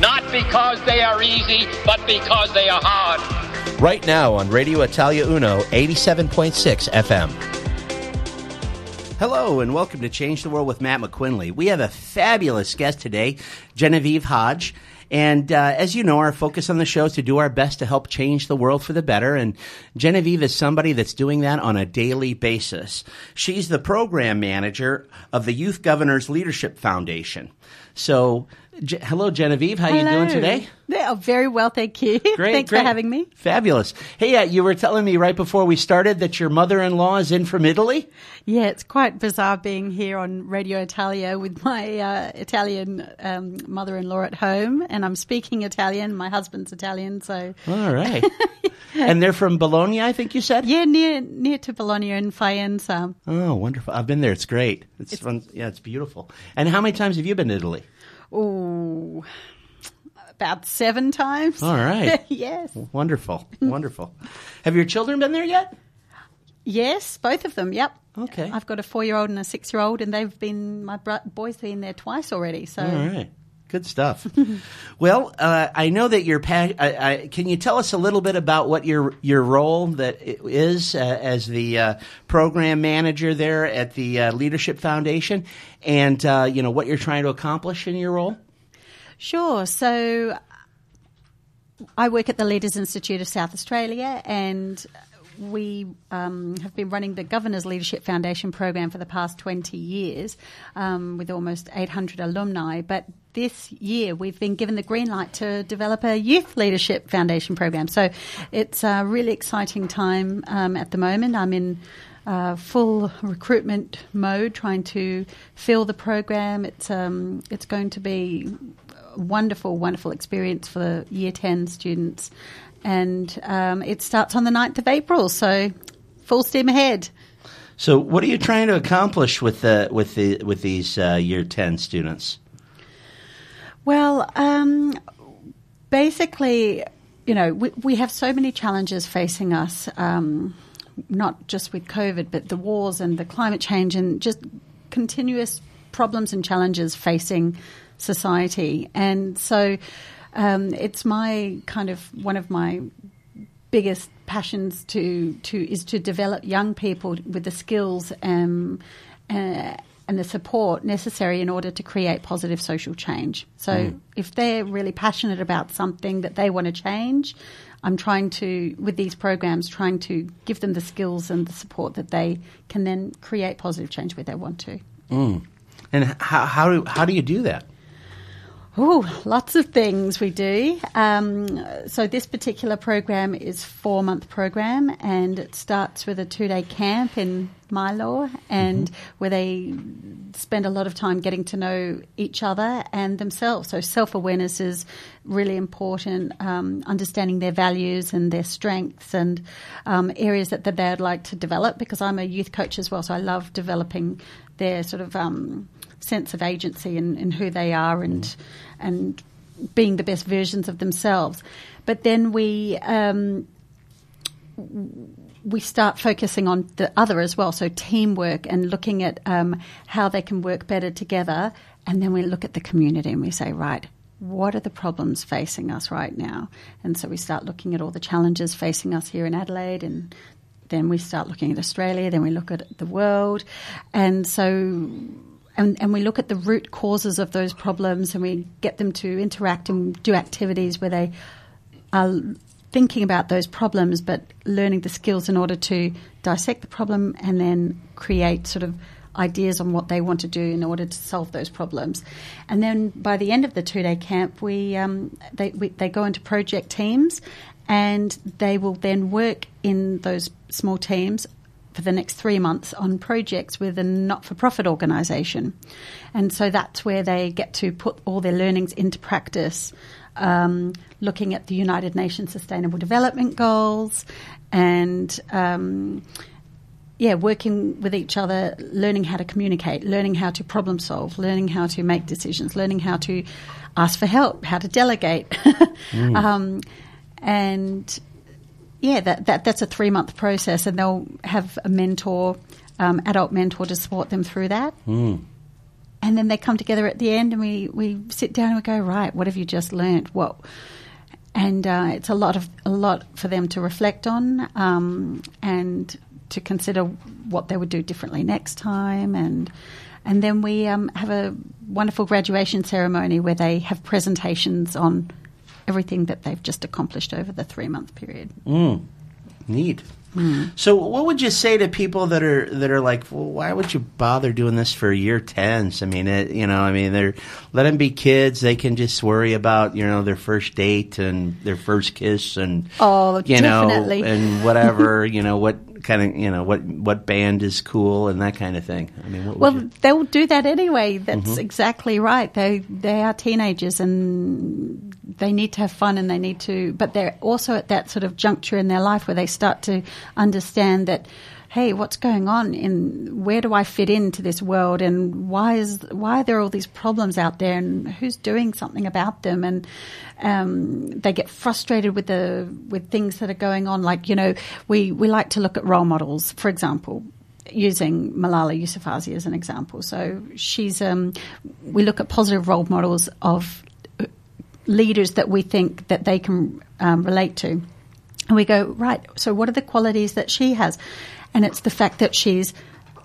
Not because they are easy, but because they are hard. Right now on Radio Italia Uno, 87.6 FM. Hello and welcome to Change the World with Matt McQuinley. We have a fabulous guest today, Genevieve Hodge. And as you know, our focus on the show is to do our best to help change the world for the better. And Genevieve is somebody that's doing that on a daily basis. She's the program manager of the Youth Governors Leadership Foundation. So, hello, Genevieve. How are you doing today? Oh, very well, thank you. Great, Thanks for having me. Fabulous. Hey, you were telling me right before we started that your mother-in-law is in from Italy? Yeah, it's quite bizarre being here on Radio Italia with my Italian mother-in-law at home, and I'm speaking Italian. My husband's Italian, so... All right. And they're from Bologna, I think you said? Yeah, near to Bologna in Faenza. Oh, wonderful. I've been there. It's great. It's fun. Yeah, it's beautiful. And how many times have you been to Italy? Oh, about 7 times. All right. Yes. Wonderful. Wonderful. Have your children been there yet? Yes, both of them. Yep. Okay. I've got a 4-year-old and a 6-year-old, and they've been boy's been there twice already. So. All right. Good stuff. Well, I know that your can you tell us a little bit about what your role that is as the program manager there at the Leadership Foundation, and you know what you're trying to accomplish in your role? Sure. So, I work at the Leaders Institute of South Australia, and we have been running the Governors Leadership Foundation program for the past 20 years with almost 800 alumni. But this year we've been given the green light to develop a Youth Leadership Foundation program. So it's a really exciting time at the moment. I'm in full recruitment mode trying to fill the program. It's going to be a wonderful, wonderful experience for the Year 10 students. And it starts on the 9th of April, so full steam ahead. So, what are you trying to accomplish with these Year 10 students? Well, basically, you know, we have so many challenges facing us, not just with COVID, but the wars and the climate change, and just continuous problems and challenges facing society, and so. It's my kind of one of my biggest passions is to develop young people with the skills and the support necessary in order to create positive social change. So if they're really passionate about something that they want to change, I'm with these programs trying to give them the skills and the support that they can then create positive change where they want to. And how do you do that? Oh, lots of things we do. So this particular program is a 4-month program, and it starts with a 2-day camp in Milo, and where they spend a lot of time getting to know each other and themselves. So self-awareness is really important, understanding their values and their strengths and areas that they'd like to develop, because I'm a youth coach as well, so I love developing their sort of sense of agency in who they are and being the best versions of themselves. But then we start focusing on the other as well, so teamwork and looking at how they can work better together. And then we look at the community and we say, right, what are the problems facing us right now? And so we start looking at all the challenges facing us here in Adelaide, and then we start looking at Australia, then we look at the world. And so... And we look at the root causes of those problems, and we get them to interact and do activities where they are thinking about those problems but learning the skills in order to dissect the problem and then create sort of ideas on what they want to do in order to solve those problems. And then by the end of the 2-day camp, they go into project teams, and they will then work in those small teams for the next 3 months on projects with a not-for-profit organisation. And so that's where they get to put all their learnings into practice, looking at the United Nations Sustainable Development Goals and, working with each other, learning how to communicate, learning how to problem solve, learning how to make decisions, learning how to ask for help, how to delegate. And... yeah, that's a 3-month process, and they'll have a mentor, adult mentor, to support them through that. And then they come together at the end, and we sit down and we go, right, what have you just learnt? Well, and it's a lot for them to reflect on, and to consider what they would do differently next time, and then we have a wonderful graduation ceremony where they have presentations on everything that they've just accomplished over the 3-month period. Neat. So what would you say to people that are like, well, why would you bother doing this for year 10s? I mean, they're let them be kids. They can just worry about, their first date and their first kiss and, definitely. And whatever, what kind of, what band is cool and that kind of thing. I mean, they'll do that anyway. That's exactly right. They are teenagers and they need to have fun and but they're also at that sort of juncture in their life where they start to understand that, hey, what's going on and where do I fit into this world and why are there all these problems out there and who's doing something about them? And they get frustrated with things that are going on. Like, we like to look at role models, for example, using Malala Yousafzai as an example. So she's we look at positive role models of leaders that we think that they can relate to. And we go, right, so what are the qualities that she has? And it's the fact that she's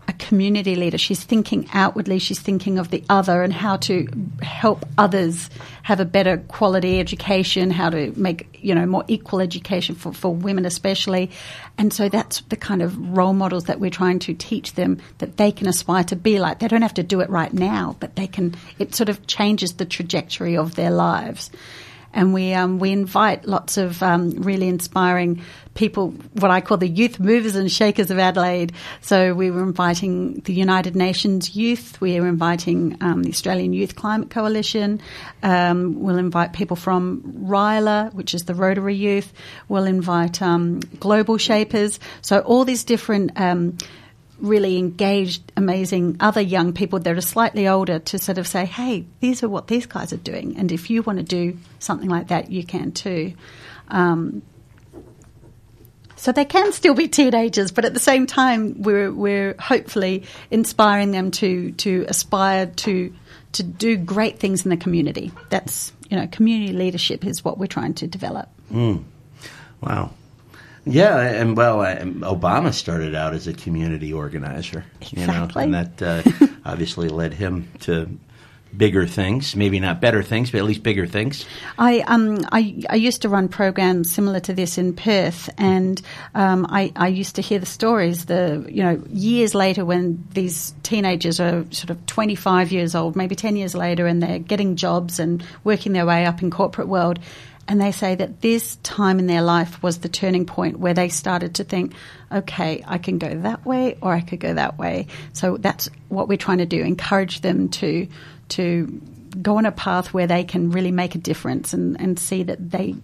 a community leader. She's thinking outwardly. She's thinking of the other and how to help others have a better quality education, how to make, more equal education for women especially. And so that's the kind of role models that we're trying to teach them that they can aspire to be like. They don't have to do it right now, but they can. It sort of changes the trajectory of their lives. And we invite lots of really inspiring people, what I call the youth movers and shakers of Adelaide. So we were inviting the United Nations Youth. We are inviting the Australian Youth Climate Coalition. We'll invite people from RILA, which is the Rotary Youth. We'll invite Global Shapers. So all these different really engaged, amazing other young people that are slightly older to sort of say, hey, these are what these guys are doing. And if you want to do something like that, you can too. So they can still be teenagers, but at the same time, we're hopefully inspiring them to aspire to do great things in the community. That's, community leadership is what we're trying to develop. Wow. Yeah, and Obama started out as a community organizer, exactly. And that obviously led him to bigger things, maybe not better things, but at least bigger things. I used to run programs similar to this in Perth, and I used to hear the stories, years later when these teenagers are sort of 25 years old, maybe 10 years later, and they're getting jobs and working their way up in corporate world. And they say that this time in their life was the turning point where they started to think, okay, I can go that way or I could go that way. So that's what we're trying to do, encourage them to go on a path where they can really make a difference and see that they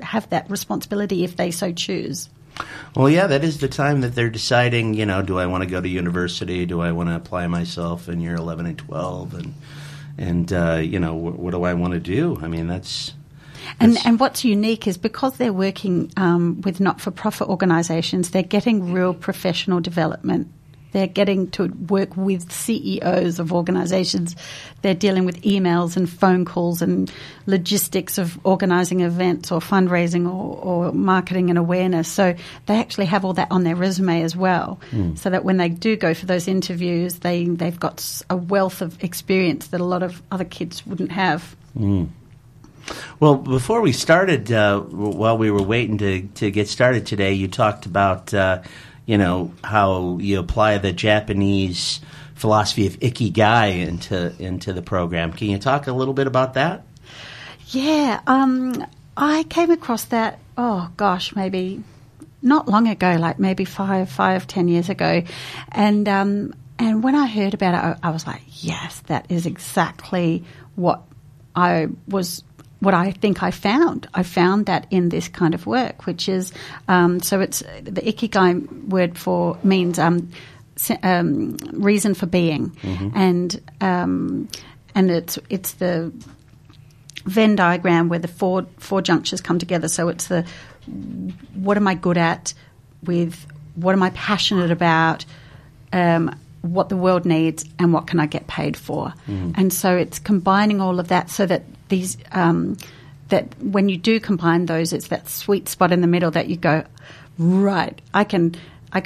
have that responsibility if they so choose. Well, yeah, that is the time that they're deciding, do I want to go to university? Do I want to apply myself in year 11 and 12? And what do I want to do? I mean, that's... And what's unique is because they're working with not-for-profit organisations, they're getting real professional development. They're getting to work with CEOs of organisations. They're dealing with emails and phone calls and logistics of organising events or fundraising or marketing and awareness. So they actually have all that on their resume as well, so that when they do go for those interviews, they've got a wealth of experience that a lot of other kids wouldn't have. Well, before we started, while we were waiting to get started today, you talked about, how you apply the Japanese philosophy of ikigai into the program. Can you talk a little bit about that? Yeah, I came across that, maybe not long ago, like maybe 10 years ago. And when I heard about it, I was like, yes, that is exactly what I think I found. I found that in this kind of work, which is, so it's the ikigai word for means reason for being. Mm-hmm. And it's the Venn diagram where the four junctures come together. So it's the what am I good at with what am I passionate about, what the world needs, and what can I get paid for. Mm-hmm. And so it's combining all of that so that these that when you do combine those, it's that sweet spot in the middle that you go, right, I can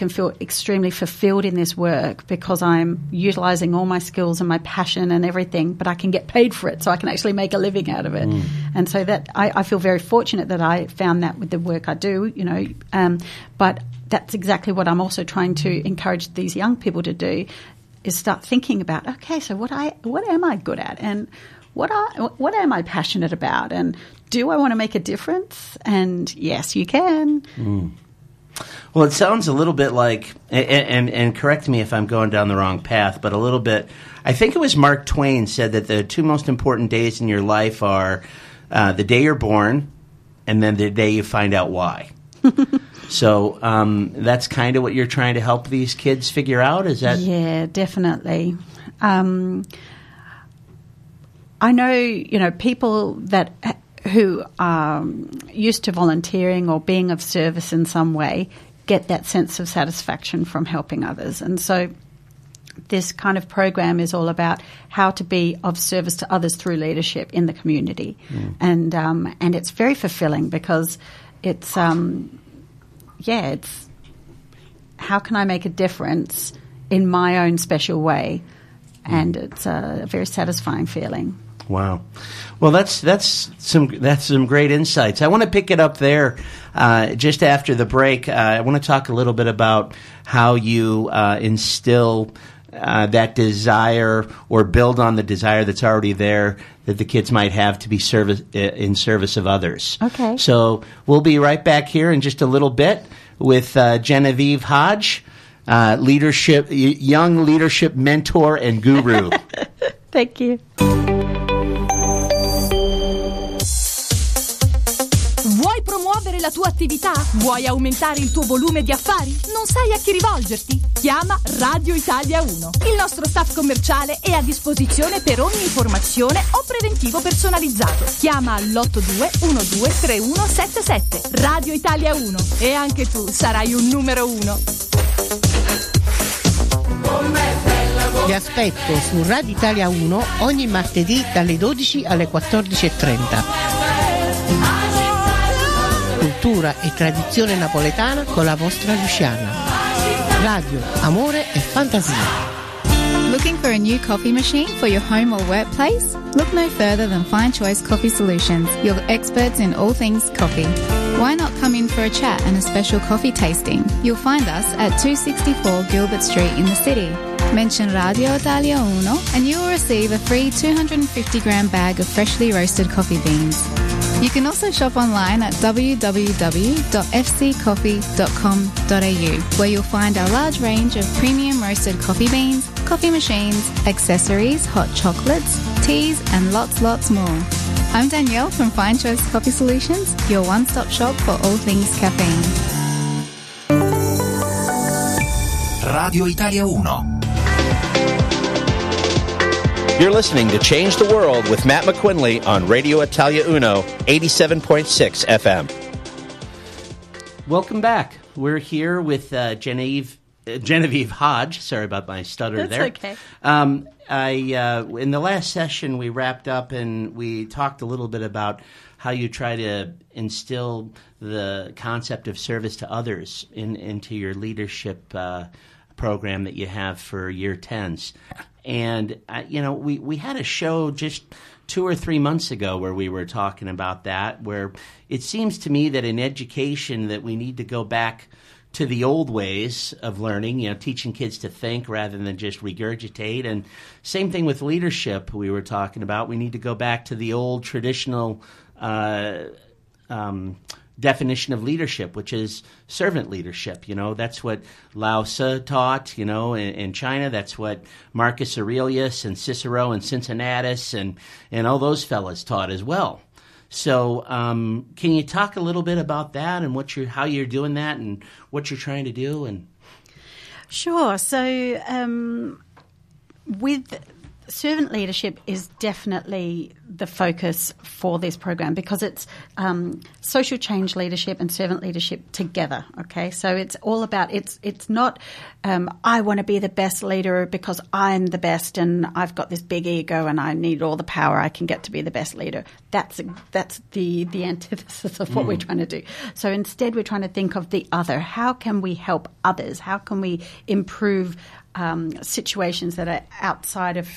feel extremely fulfilled in this work because I'm utilising all my skills and my passion and everything, but I can get paid for it, so I can actually make a living out of it. Mm. And so that I feel very fortunate that I found that with the work I do, you know. But that's exactly what I'm also trying to encourage these young people to do, is start thinking about, okay, so what am I good at, and what am I passionate about, and do I want to make a difference? And yes, you can. Mm. Well, it sounds a little bit like, and correct me if I'm going down the wrong path, but a little bit, I think it was Mark Twain said that the two most important days in your life are the day you're born and then the day you find out why. So that's kind of what you're trying to help these kids figure out? Is that? Yeah, definitely. I know, you know, people that who are used to volunteering or being of service in some way get that sense of satisfaction from helping others. And so this kind of program is all about how to be of service to others through leadership in the community. Mm. And it's very fulfilling because it's, it's how can I make a difference in my own special way? Mm. And it's a very satisfying feeling. Wow, well, that's some great insights. I want to pick it up there just after the break. I want to talk a little bit about how you instill that desire or build on the desire that's already there that the kids might have to be in service of others. Okay. So we'll be right back here in just a little bit with Genevieve Hodge, young leadership mentor and guru. Thank you. La tua attività? Vuoi aumentare il tuo volume di affari? Non sai a chi rivolgerti? Chiama Radio Italia Uno. Il nostro staff commerciale è a disposizione per ogni informazione o preventivo personalizzato. Chiama all'82123177. Radio Italia Uno. E anche tu sarai un numero uno. Ti aspetto su Radio Italia Uno ogni martedì dalle 12 alle 14:30. Cultura e tradizione napoletana con la vostra Luciana. Radio, amore e fantasia. Looking for a new coffee machine for your home or workplace? Look no further than Fine Choice Coffee Solutions, your experts in all things coffee. Why not come in for a chat and a special coffee tasting? You'll find us at 264 Gilbert Street in the city. Mention Radio Italia Uno and you will receive a free 250-gram bag of freshly roasted coffee beans. You can also shop online at www.fccoffee.com.au, where you'll find our large range of premium roasted coffee beans, coffee machines, accessories, hot chocolates, teas and lots more. I'm Danielle from Fine Choice Coffee Solutions, your one-stop shop for all things caffeine. Radio Italia Uno. You're listening to Change the World with Matt McQuinley on Radio Italia Uno, 87.6 FM. Welcome back. We're here with Genevieve Hodge. Sorry about my stutter there. That's okay. In the last session, we wrapped up and we talked a little bit about how you try to instill the concept of service to others into your leadership program that you have for year 10s. And, you know, we had a show just 2 or 3 months ago where we were talking about that, where it seems to me that in education that we need to go back to the old ways of learning, you know, teaching kids to think rather than just regurgitate. And same thing with leadership we were talking about. We need to go back to the old traditional definition of leadership, which is servant leadership. You know, that's what Lao Tzu taught, you know, in China. That's what Marcus Aurelius and Cicero and Cincinnatus and all those fellas taught as well. So can you talk a little bit about that and how you're doing that and what you're trying to do? And sure. So with servant leadership is definitely the focus for this program, because it's social change leadership and servant leadership together. Okay, so it's all about it's not I want to be the best leader because I'm the best and I've got this big ego and I need all the power I can get to be the best leader. That's the antithesis of what we're trying to do. So instead, we're trying to think of the other. How can we help others? How can we improve situations that are outside of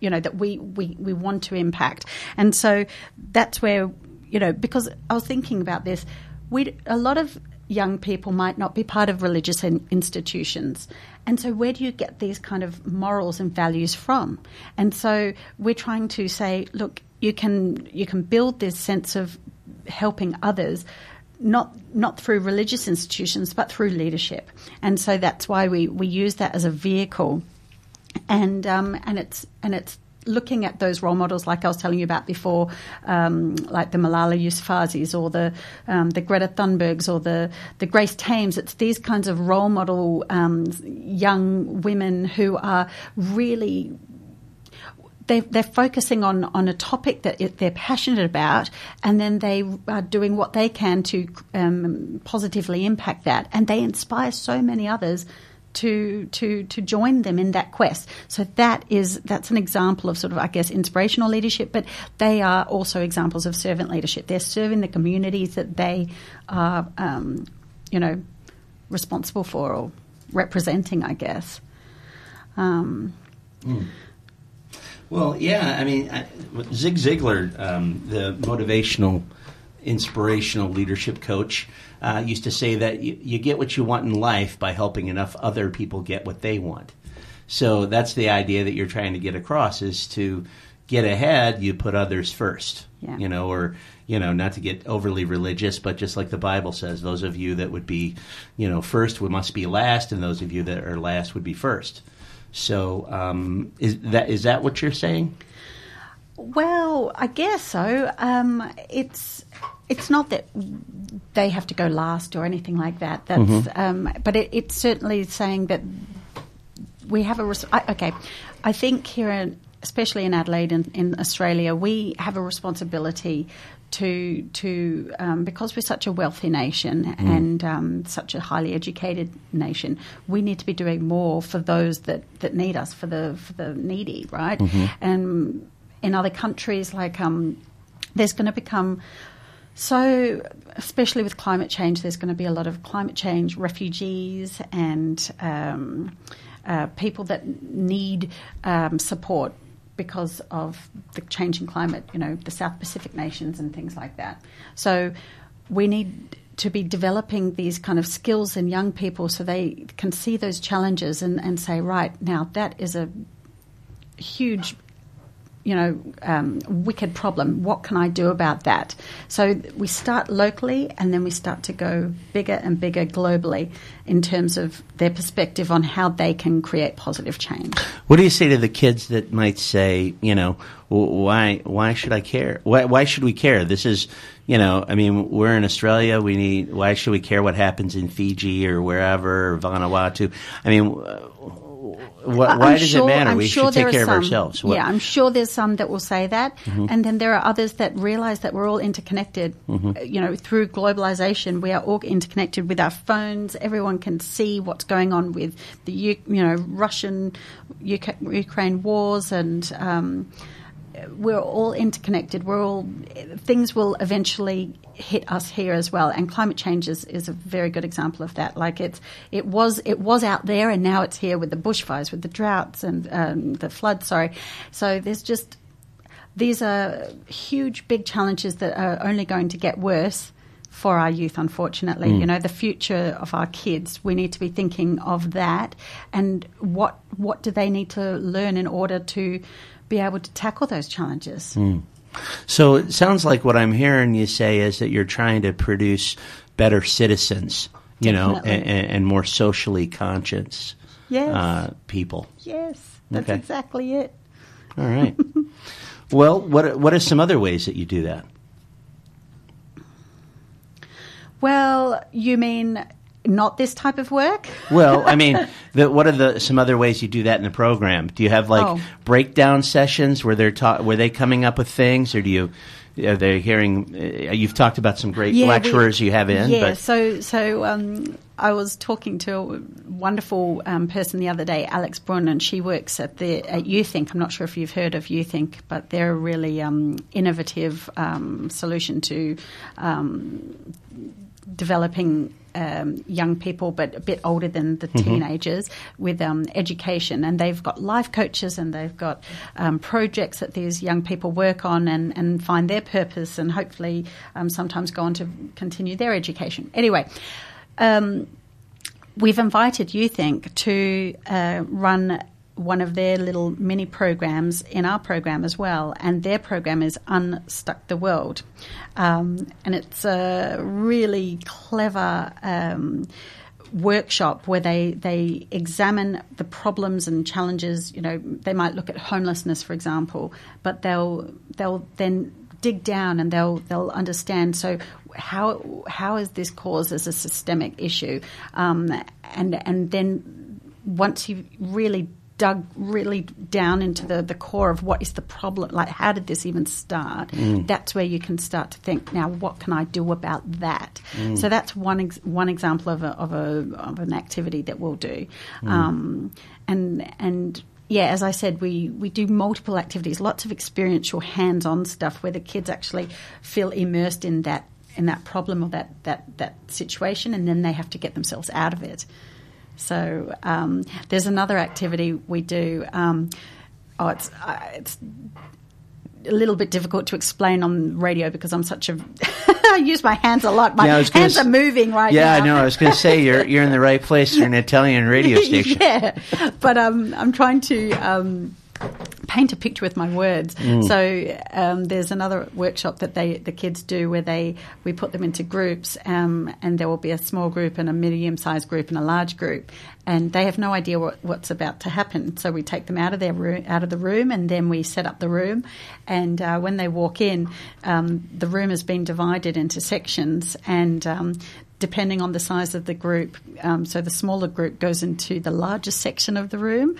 you know, that we want to impact. And so that's where, you know, because I was thinking about this, a lot of young people might not be part of religious institutions. And so where do you get these kind of morals and values from? And so we're trying to say, look, you can build this sense of helping others, not through religious institutions, but through leadership. And so that's why we use that as a vehicle. And it's looking at those role models like I was telling you about before, like the Malala Yousafzais or the Greta Thunbergs or the Grace Tames. It's these kinds of role model young women who are really they're focusing on a topic that they're passionate about, and then they are doing what they can to positively impact that, and they inspire so many others to join them in that quest. So that's an example of sort of, I guess, inspirational leadership, but they are also examples of servant leadership. They're serving the communities that they are, you know, responsible for or representing, I guess. Well, yeah, I mean, Zig Ziglar, the motivational, inspirational leadership coach, used to say that you get what you want in life by helping enough other people get what they want. So that's the idea that you're trying to get across, is to get ahead, you put others first, yeah. You know, or, you know, not to get overly religious, but just like the Bible says, those of you that would be, you know, first must be last, and those of you that are last would be first. So is that what you're saying? Well, I guess so. It's not that they have to go last or anything like that. That's, but it's certainly saying that we have a I think here, especially in Adelaide and in Australia, we have a responsibility to because we're such a wealthy nation and such a highly educated nation, we need to be doing more for those that need us, for the needy, right? And in other countries, like there's going to become, so especially with climate change, there's going to be a lot of climate change refugees and people that need support because of the changing climate, you know, the South Pacific nations and things like that. So we need to be developing these kind of skills in young people so they can see those challenges and say, right, now that is a huge, you know, wicked problem. What can I do about that? So we start locally and then we start to go bigger and bigger globally in terms of their perspective on how they can create positive change. What do you say to the kids that might say, you know, why should I care? Why should we care? This is, you know, I mean, we're in Australia. Why should we care what happens in Fiji or wherever, or Vanuatu? I mean, why does it matter? We should take care of ourselves. Yeah, I'm sure there's some that will say that. And then there are others that realize that we're all interconnected. You know, through globalization, we are all interconnected with our phones. Everyone can see what's going on with the, Russian-Ukraine wars, and we're all interconnected. Things will eventually hit us here as well, and climate change is a very good example of that. Like it was out there, and now it's here with the bushfires, with the droughts, and the floods. So there's just, these are huge, big challenges that are only going to get worse for our youth, unfortunately. You know, the future of our kids, we need to be thinking of that, and what do they need to learn in order to be able to tackle those challenges. So it sounds like what I'm hearing you say is that you're trying to produce better citizens, you Definitely. Know, and more socially conscious yes. People. Yes, that's okay. exactly it. All right. Well, what are some other ways that you do that? Well, you mean not this type of work? Well, I mean, what are some other ways you do that in the program? Do you have like breakdown sessions where were they coming up with things, or are they hearing? You've talked about some great lecturers you have in. Yeah, but. So I was talking to a wonderful person the other day, Alex Brun, and she works at Youthink. I'm not sure if you've heard of Youthink, but they're a really innovative solution to developing young people, but a bit older than the teenagers, with education. And they've got life coaches, and they've got projects that these young people work on and find their purpose, and hopefully sometimes go on to continue their education. Anyway, we've invited Youthink to run one of their little mini programs in our program as well, and their program is Unstuck the World, and it's a really clever workshop where they examine the problems and challenges. You know, they might look at homelessness, for example, but they'll then dig down and they'll understand, so how is this caused as a systemic issue, and then once you really dug really down into the core of what is the problem, like how did this even start, that's where you can start to think, now what can I do about that? So that's one example of an activity that we'll do. Yeah, as I said, we do multiple activities, lots of experiential hands-on stuff where the kids actually feel immersed in that problem or that situation, and then they have to get themselves out of it. So there's another activity we do. It's a little bit difficult to explain on radio because I'm such a I use my hands a lot. My hands are moving right now. Yeah, I know. I was going to say you're in the right place. You're an Italian radio station. Yeah, but I'm trying to paint a picture with my words. So there's another workshop that the kids do where we put them into groups, and there will be a small group and a medium-sized group and a large group, and they have no idea what's about to happen. So we take them out of the room, and then we set up the room, and when they walk in, the room has been divided into sections, and depending on the size of the group, so the smaller group goes into the largest section of the room,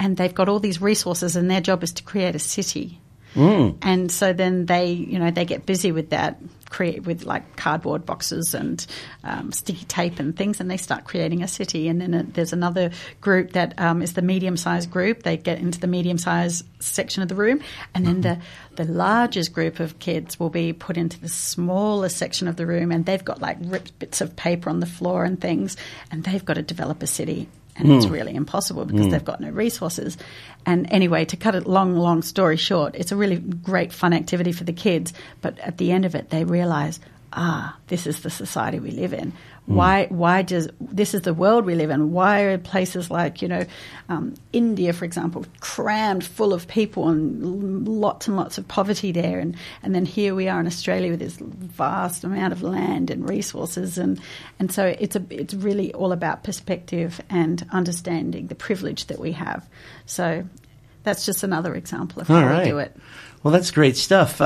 and they've got all these resources, and their job is to create a city. And so then they get busy with that, with like cardboard boxes and sticky tape and things, and they start creating a city. And then there's another group that is the medium-sized group. They get into the medium-sized section of the room, and then the largest group of kids will be put into the smaller section of the room, and they've got like ripped bits of paper on the floor and things, and they've got to develop a city. And it's really impossible because they've got no resources. And anyway, to cut a long story short, it's a really great fun activity for the kids. But at the end of it, they realise, this is the society we live in. Why this is the world we live in. Why are places like, India, for example, crammed full of people and lots of poverty there. And then here we are in Australia with this vast amount of land and resources. And so it's really all about perspective and understanding the privilege that we have. So that's just another example of how we do it. Well, that's great stuff.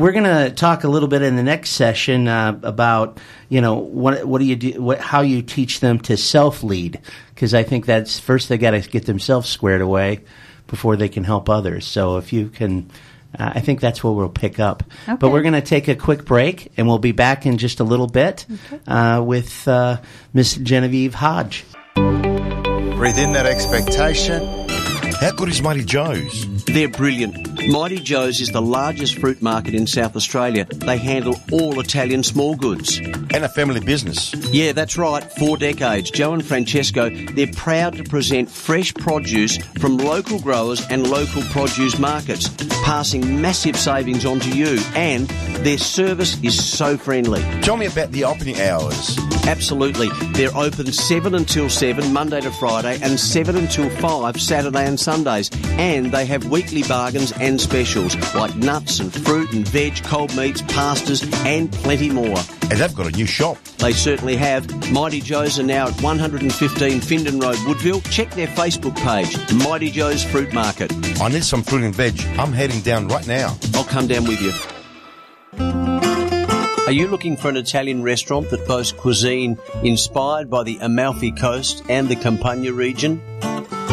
We're going to talk a little bit in the next session about, what do you do, how you teach them to self-lead, because I think that's first they got to get themselves squared away before they can help others. So if you can, I think that's where we'll pick up. Okay. But we're going to take a quick break, and we'll be back in just a little bit with Miss Genevieve Hodge. Breathe in that expectation. How good is Mighty Joe's? They're brilliant. Mighty Joe's is the largest fruit market in South Australia. They handle all Italian small goods. And a family business. Yeah, that's right. 4 decades. Joe and Francesco, they're proud to present fresh produce from local growers and local produce markets, passing massive savings on to you. And their service is so friendly. Tell me about the opening hours. Absolutely. They're open 7 until 7, Monday to Friday, and 7 until 5, Saturday and Sundays. And they have weekly bargains and and specials like nuts and fruit and veg, cold meats, pastas and plenty more. And they've got a new shop. They certainly have. Mighty Joe's are now at 115 Findon Road, Woodville. Check their Facebook page, Mighty Joe's Fruit Market. I need some fruit and veg. I'm heading down right now. I'll come down with you. Are you looking for an Italian restaurant that boasts cuisine inspired by the Amalfi Coast and the Campania region?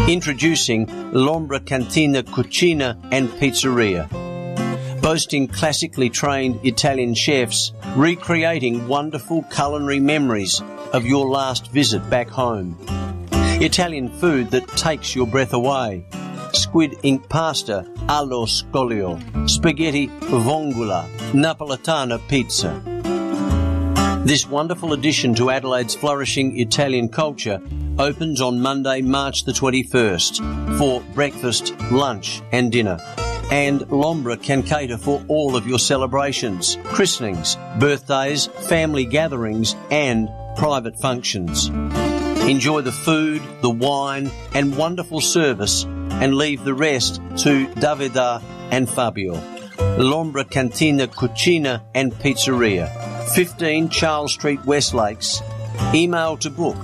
Introducing Lombra Cantina Cucina and Pizzeria. Boasting classically trained Italian chefs, recreating wonderful culinary memories of your last visit back home. Italian food that takes your breath away. Squid ink pasta allo scoglio, spaghetti vongula, Napoletana pizza. This wonderful addition to Adelaide's flourishing Italian culture opens on Monday, March the 21st for breakfast, lunch and dinner. And Lombra can cater for all of your celebrations, christenings, birthdays, family gatherings and private functions. Enjoy the food, the wine and wonderful service, and leave the rest to Davida and Fabio. Lombra Cantina Cucina and Pizzeria, 15 Charles Street, Westlakes. Email to book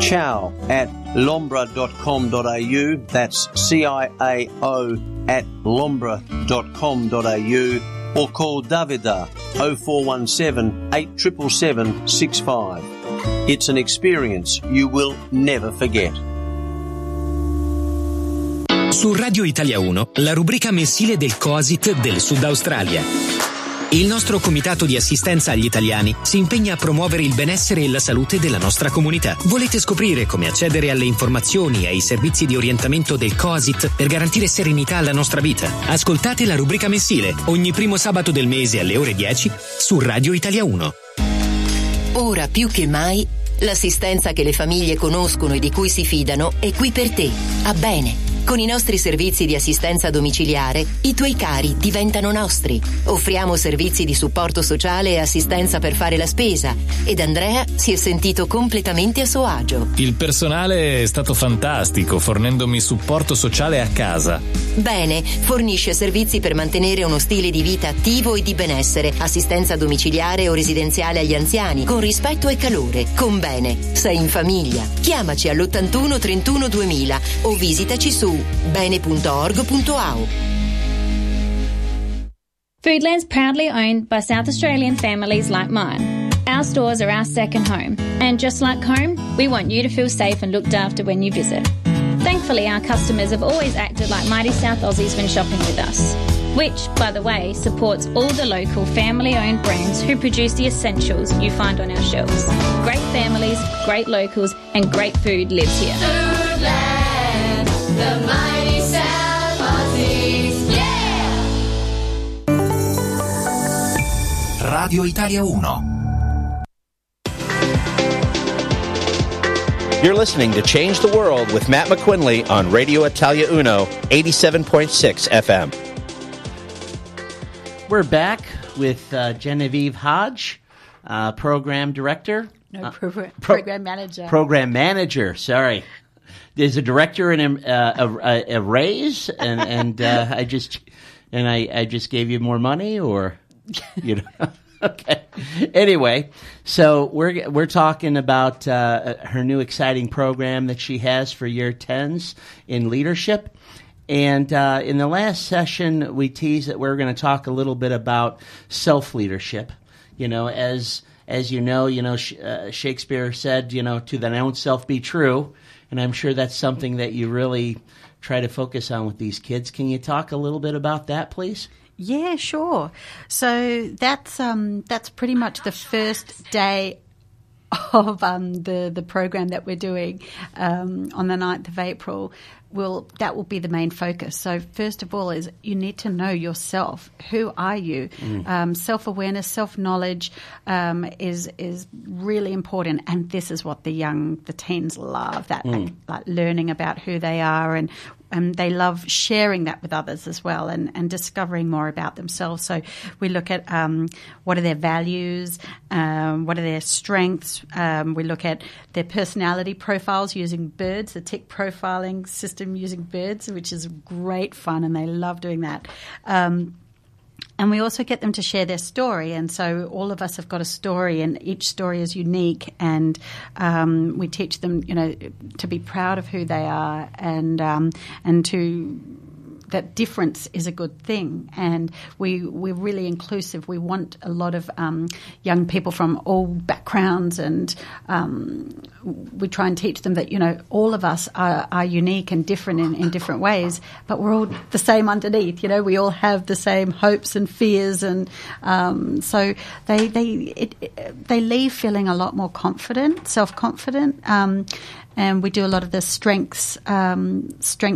ciao@lombra.com.au. That's ciao@lombra.com.au, or call Davida 0417 87765. It's an experience you will never forget. Su Radio Italia 1, la rubrica mensile del COASIT del Sud Australia. Il nostro comitato di assistenza agli italiani si impegna a promuovere il benessere e la salute della nostra comunità. Volete scoprire come accedere alle informazioni e ai servizi di orientamento del COASIT per garantire serenità alla nostra vita? Ascoltate la rubrica mensile ogni primo sabato del mese alle ore 10 su Radio Italia 1. Ora più che mai, l'assistenza che le famiglie conoscono e di cui si fidano è qui per te, a Bene. Con i nostri servizi di assistenza domiciliare, i tuoi cari diventano nostri. Offriamo servizi di supporto sociale e assistenza per fare la spesa, ed Andrea si è sentito completamente a suo agio. Il personale è stato fantastico, fornendomi supporto sociale a casa. Bene fornisce servizi per mantenere uno stile di vita attivo e di benessere, assistenza domiciliare o residenziale agli anziani, con rispetto e calore. Con Bene sei in famiglia. Chiamaci all'81 31 2000 o visitaci su bene.org.au. Foodland's proudly owned by South Australian families like mine. Our stores are our second home, and just like home, we want you to feel safe and looked after when you visit. Thankfully, our customers have always acted like mighty South Aussies when shopping with us, which, by the way, supports all the local family-owned brands who produce the essentials you find on our shelves. Great families, great locals, and great food lives here. Foodland. The mighty South Aussies, yeah! Radio Italia Uno. You're listening to Change the World with Matt McQuinley on Radio Italia Uno, 87.6 FM. We're back with Genevieve Hodge, program director. No, program manager. Program manager, sorry. There's a director and a raise, and I just gave you more money, or you know. Okay. Anyway, so we're talking about her new exciting program that she has for year 10s in leadership. And in the last session, we teased that we're going to talk a little bit about self-leadership. You know, as you know, Shakespeare said, you know, to thine own self be true. And I'm sure that's something that you really try to focus on with these kids. Can you talk a little bit about that, please? Yeah, sure. So that's pretty much the first day of the program that we're doing on the 9th of April. That will be the main focus. So first of all is you need to know yourself. Who are you? Self-awareness, self-knowledge is really important, and this is what the teens love, that like learning about who they are, and they love sharing that with others as well, and discovering more about themselves. So we look at what are their values, what are their strengths. We look at their personality profiles using birds, the tick profiling system system using birds, which is great fun, and they love doing that. And we also get them to share their story, and so all of us have got a story, and each story is unique, and we teach them, you know, to be proud of who they are, and to that difference is a good thing. And we're really inclusive. We want a lot of young people from all backgrounds, and we try and teach them that, you know, all of us are unique and different in different ways, but we're all the same underneath. You know, we all have the same hopes and fears, and so they leave feeling a lot more confident, self-confident. And we do a lot of the strength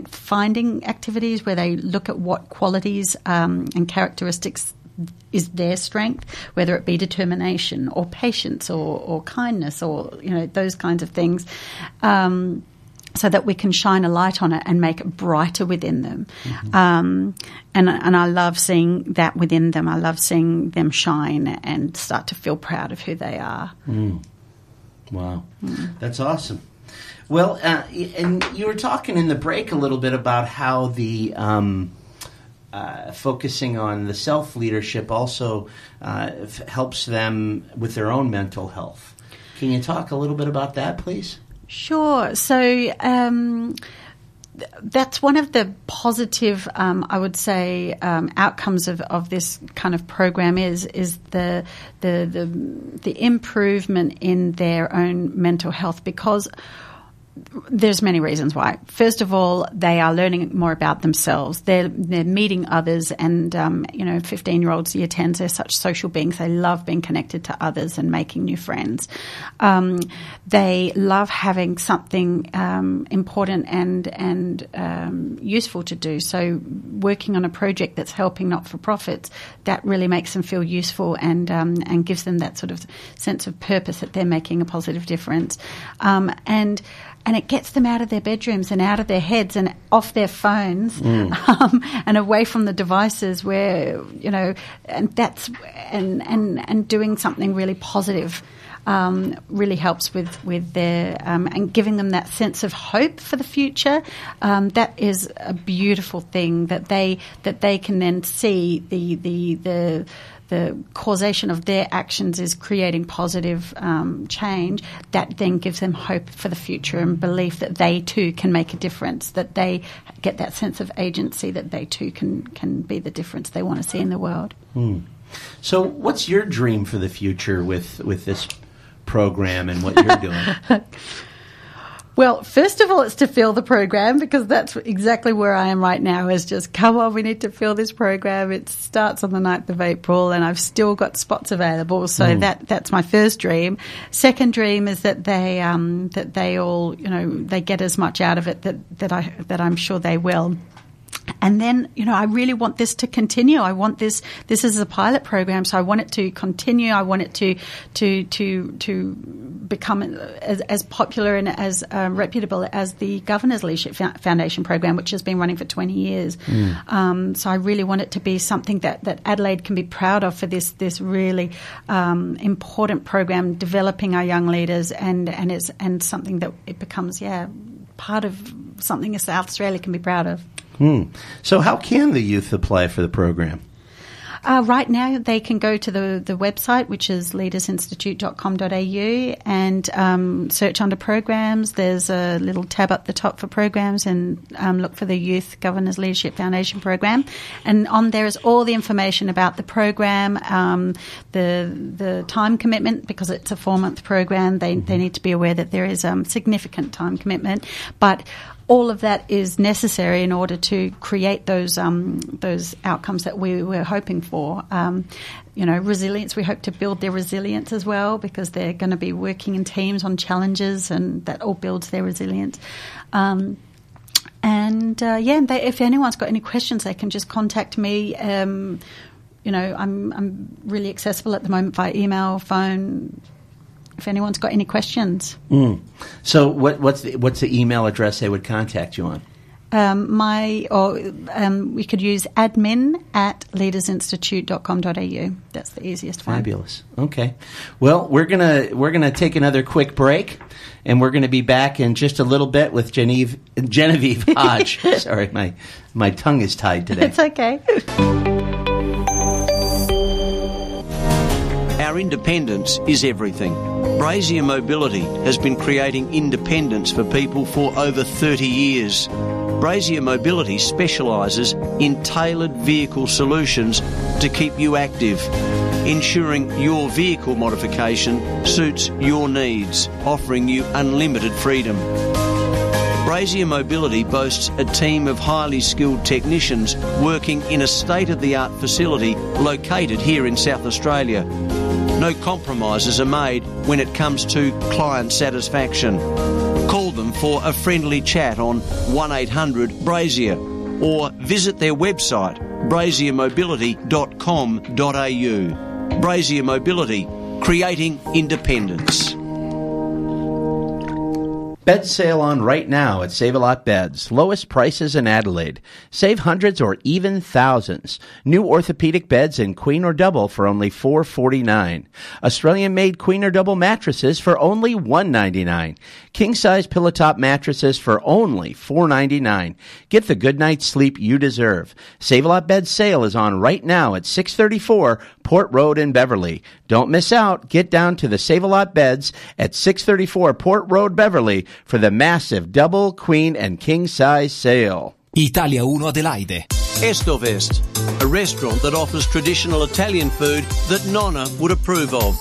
finding activities where they look at what qualities and characteristics is their strength, whether it be determination or patience or kindness or, you know, those kinds of things, so that we can shine a light on it and make it brighter within them. Mm-hmm. And I love seeing that within them. I love seeing them shine and start to feel proud of who they are. Mm. Wow. Mm. That's awesome. Well, and you were talking in the break a little bit about how the focusing on the self-leadership also helps them with their own mental health. Can you talk a little bit about that, please? Sure. So that's one of the positive, I would say, outcomes of this kind of program is the improvement in their own mental health, because there's many reasons why. First of all, they are learning more about themselves. They're meeting others, and, you know, 15-year-olds, year 10s, they're such social beings. They love being connected to others and making new friends. They love having something important and useful to do. So working on a project that's helping not-for-profits, that really makes them feel useful and gives them that sort of sense of purpose that they're making a positive difference. And it gets them out of their bedrooms and out of their heads and off their phones and away from the devices where, you know, and that's and doing something really positive really helps with their and giving them that sense of hope for the future. That is a beautiful thing that they can then see the causation of their actions is creating positive change. That then gives them hope for the future and belief that they too can make a difference, that they get that sense of agency, that they too can be the difference they want to see in the world. Mm. So what's your dream for the future with this program and what you're doing? Well, first of all, it's to fill the program, because that's exactly where I am right now, is just, come on, we need to fill this program. It starts on the 9th of April and I've still got spots available. So that's my first dream. Second dream is that they all, you know, they get as much out of it that I'm sure they will. And then, you know, I really want this to continue. I want this is a pilot program, so I want it to continue. I want it to become as popular and as reputable as the Governors Leadership Foundation program, which has been running for 20 years. Mm. So I really want it to be something that Adelaide can be proud of for this really important program, developing our young leaders, and something that it becomes, part of something South Australia can be proud of. Hmm. So how can the youth apply for the program? Right now they can go to the website, which is leadersinstitute.com.au, and search under programs. There's a little tab up the top for programs, and look for the Youth Governors Leadership Foundation program. And on there is all the information about the program, the time commitment, because it's a 4-month program. They need to be aware that there is significant time commitment, but all of that is necessary in order to create those outcomes that we were hoping for. You know, resilience. We hope to build their resilience as well, because they're going to be working in teams on challenges, and that all builds their resilience. If anyone's got any questions, they can just contact me. You know, I'm really accessible at the moment via email, phone, if anyone's got any questions. Mm. So what's the email address they would contact you on? we could use admin@leadersinstitute.com.au. That's the easiest one. Fabulous. Okay. Well, we're gonna take another quick break, and we're gonna be back in just a little bit with Genevieve Hodge. Sorry, my tongue is tied today. It's okay. Our independence is everything. Brazier Mobility has been creating independence for people for over 30 years. Brazier Mobility specialises in tailored vehicle solutions to keep you active, ensuring your vehicle modification suits your needs, offering you unlimited freedom. Brazier Mobility boasts a team of highly skilled technicians working in a state-of-the-art facility located here in South Australia. No compromises are made when it comes to client satisfaction. Call them for a friendly chat on 1800 Brazier or visit their website braziermobility.com.au. Brazier Mobility, creating independence. Bed sale on right now at Save-A-Lot Beds. Lowest prices in Adelaide. Save hundreds or even thousands. New orthopedic beds in queen or double for only $4.49. Australian-made queen or double mattresses for only $1.99. King-size pillow-top mattresses for only $4.99. Get the good night's sleep you deserve. Save-A-Lot Beds sale is on right now at 634 Port Road in Beverly. Don't miss out. Get down to the Save-A-Lot Beds at 634 Port Road, Beverly, for the massive double, queen and king size sale. Italia Uno Adelaide. Estorvest, a restaurant that offers traditional Italian food that Nonna would approve of.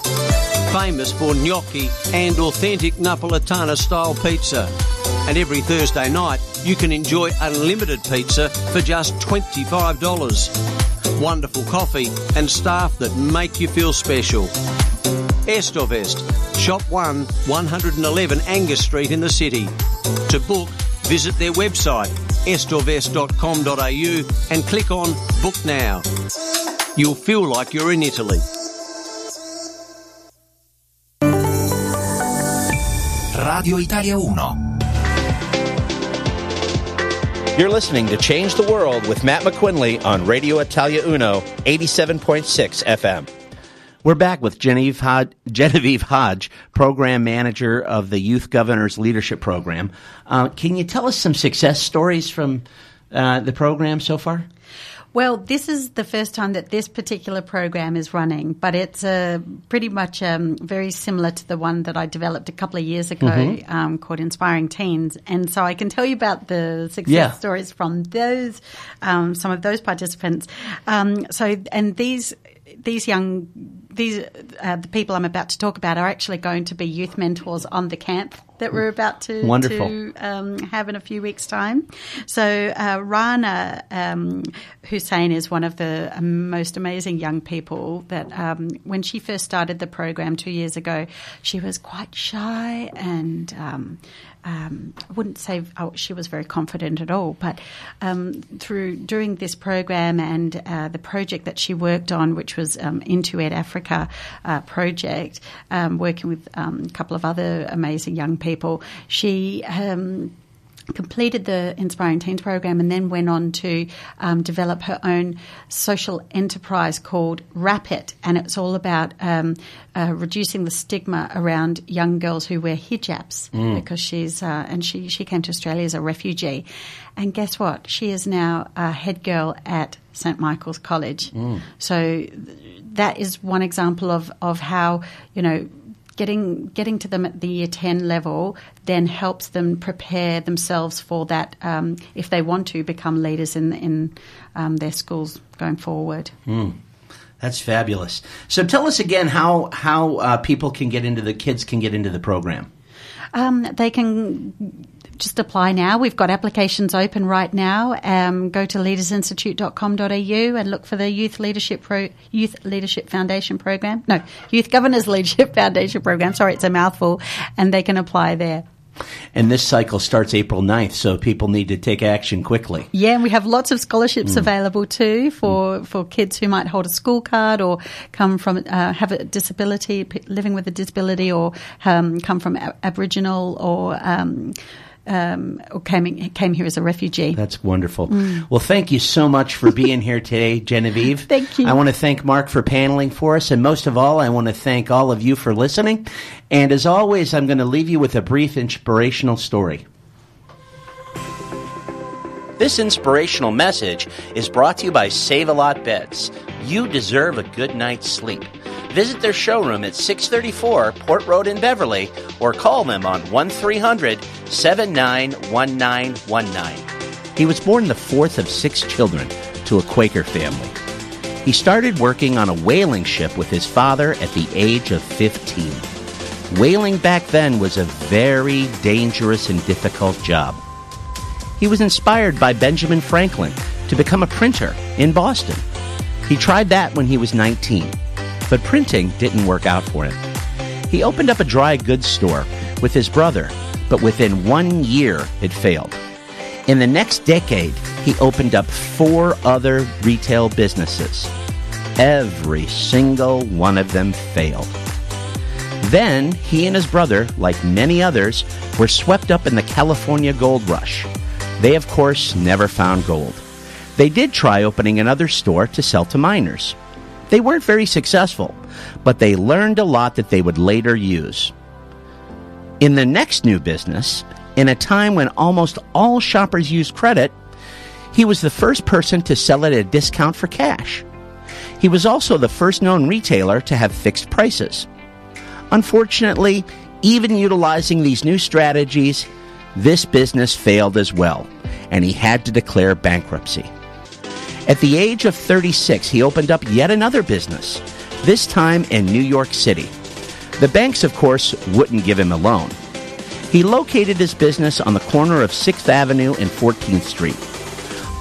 Famous for gnocchi and authentic Napoletana style pizza. And every Thursday night you can enjoy unlimited pizza for just $25. Wonderful coffee and staff that make you feel special. Estorvest, Shop 1, 111 Angus Street in the city. To book, visit their website, estorvest.com.au, and click on Book Now. You'll feel like you're in Italy. Radio Italia Uno. You're listening to Change the World with Matt McQuinley on Radio Italia Uno, 87.6 FM. We're back with Genevieve Hodge, Program Manager of the Youth Governors Leadership Program. Can you tell us some success stories from the program so far? Well, this is the first time that this particular program is running, but it's pretty much very similar to the one that I developed a couple of years ago called Inspiring Teens. And so I can tell you about the success stories from those some of those participants. The people I'm about to talk about are actually going to be youth mentors on the camp that we're about to have in a few weeks' time. So Rana Hussein is one of the most amazing young people that when she first started the program 2 years ago, she was quite shy and I wouldn't say she was very confident at all, but through doing this program and the project that she worked on, which was IntoEd Africa project, working with a couple of other amazing young people, she completed the Inspiring Teens program and then went on to develop her own social enterprise called Rapid, and it's all about reducing the stigma around young girls who wear hijabs because she's and she came to Australia as a refugee. And guess what? She is now a head girl at St Michael's College. So that is one example of how, you know, Getting to them at the year 10 level then helps them prepare themselves for that if they want to become leaders in their schools going forward. That's fabulous. So tell us again how people can get into the program. They can just apply now. We've got applications open right now. Go to leadersinstitute.com.au and look for the Youth Governors Leadership Foundation program. Sorry, it's a mouthful. And they can apply there. And this cycle starts April 9th, so people need to take action quickly. Yeah, and we have lots of scholarships available too for kids who might hold a school card or come from have a disability, living with a disability, or come from Aboriginal or or came here as a refugee. That's wonderful. Mm. Well, thank you so much for being here today, Genevieve. Thank you. I want to thank Mark for paneling for us. And most of all, I want to thank all of you for listening. And as always, I'm going to leave you with a brief inspirational story. This inspirational message is brought to you by Save-A-Lot Beds. You deserve a good night's sleep. Visit their showroom at 634 Port Road in Beverly or call them on 1-300-791-919. He was born the fourth of six children to a Quaker family. He started working on a whaling ship with his father at the age of 15. Whaling back then was a very dangerous and difficult job. He was inspired by Benjamin Franklin to become a printer in Boston. He tried that when he was 19, but printing didn't work out for him. He opened up a dry goods store with his brother, but within 1 year it failed. In the next decade, he opened up 4 other retail businesses. Every single one of them failed. Then he and his brother, like many others, were swept up in the California gold rush. They, of course, never found gold. They did try opening another store to sell to miners. They weren't very successful, but they learned a lot that they would later use. In their next new business, in a time when almost all shoppers used credit, he was the first person to sell at a discount for cash. He was also the first known retailer to have fixed prices. Unfortunately, even utilizing these new strategies, this business failed as well, and he had to declare bankruptcy. At the age of 36, he opened up yet another business, this time in New York City. The banks, of course, wouldn't give him a loan. He located his business on the corner of 6th Avenue and 14th Street.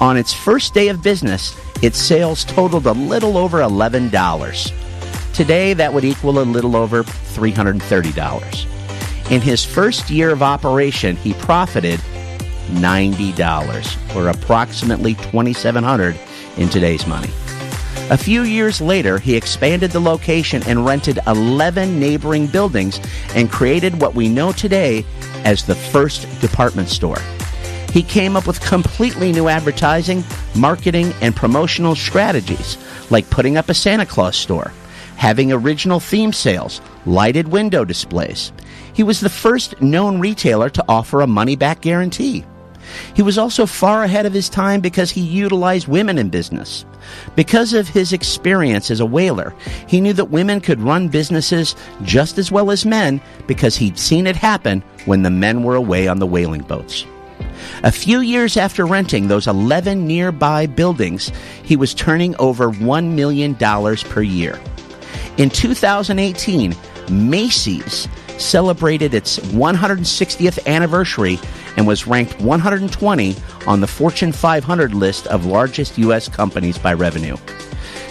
On its first day of business, its sales totaled a little over $11. Today, that would equal a little over $330. In his first year of operation, he profited $90, or approximately $2,700 in today's money. A few years later, he expanded the location and rented 11 neighboring buildings and created what we know today as the first department store. He came up with completely new advertising, marketing, and promotional strategies, like putting up a Santa Claus store, having original theme sales, lighted window displays. He was the first known retailer to offer a money-back guarantee. He was also far ahead of his time because he utilized women in business. Because of his experience as a whaler, he knew that women could run businesses just as well as men because he'd seen it happen when the men were away on the whaling boats. A few years after renting those 11 nearby buildings, he was turning over $1 million per year. In 2018, Macy's celebrated its 160th anniversary and was ranked 120 on the Fortune 500 list of largest U.S. companies by revenue.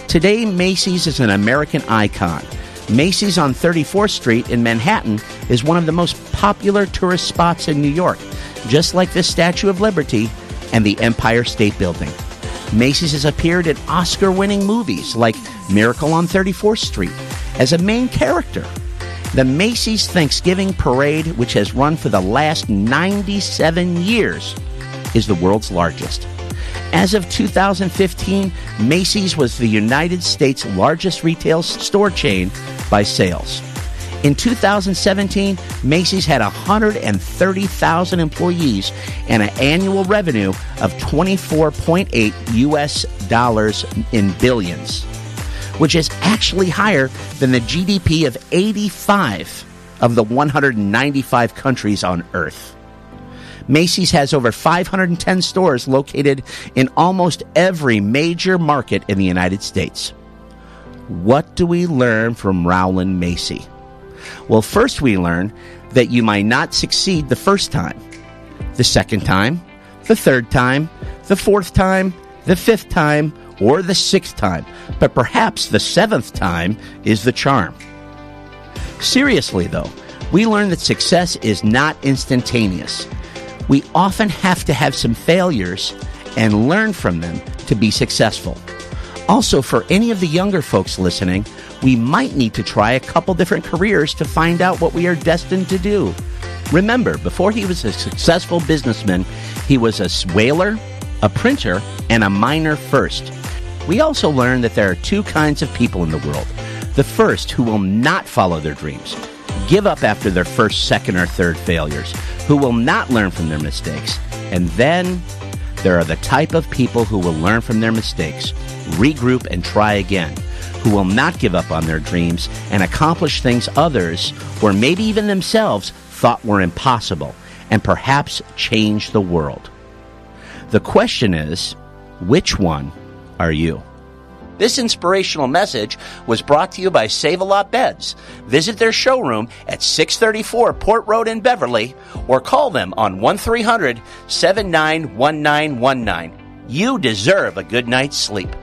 Today, Macy's is an American icon. Macy's on 34th Street in Manhattan is one of the most popular tourist spots in New York, just like the Statue of Liberty and the Empire State Building. Macy's has appeared in Oscar-winning movies like Miracle on 34th Street as a main character. The Macy's Thanksgiving Parade, which has run for the last 97 years, is the world's largest. As of 2015, Macy's was the United States' largest retail store chain by sales. In 2017, Macy's had 130,000 employees and an annual revenue of $24.8 in billions, which is actually higher than the GDP of 85 of the 195 countries on Earth. Macy's has over 510 stores located in almost every major market in the United States. What do we learn from Rowland Macy? Well, first we learn that you might not succeed the first time, the second time, the third time, the fourth time, the fifth time, or the sixth time, but perhaps the seventh time is the charm. Seriously, though, we learn that success is not instantaneous. We often have to have some failures and learn from them to be successful. Also, for any of the younger folks listening, we might need to try a couple different careers to find out what we are destined to do. Remember, before he was a successful businessman, he was a whaler, a printer, and a miner first. We also learned that there are two kinds of people in the world. The first, who will not follow their dreams, give up after their first, second, or third failures, who will not learn from their mistakes. And then there are the type of people who will learn from their mistakes, regroup, and try again, who will not give up on their dreams and accomplish things others, or maybe even themselves, thought were impossible, and perhaps change the world. The question is, which one are you? This inspirational message was brought to you by Save-A-Lot Beds. Visit their showroom at 634 Port Road in Beverly, or call them on 1-300-791-919. You deserve a good night's sleep.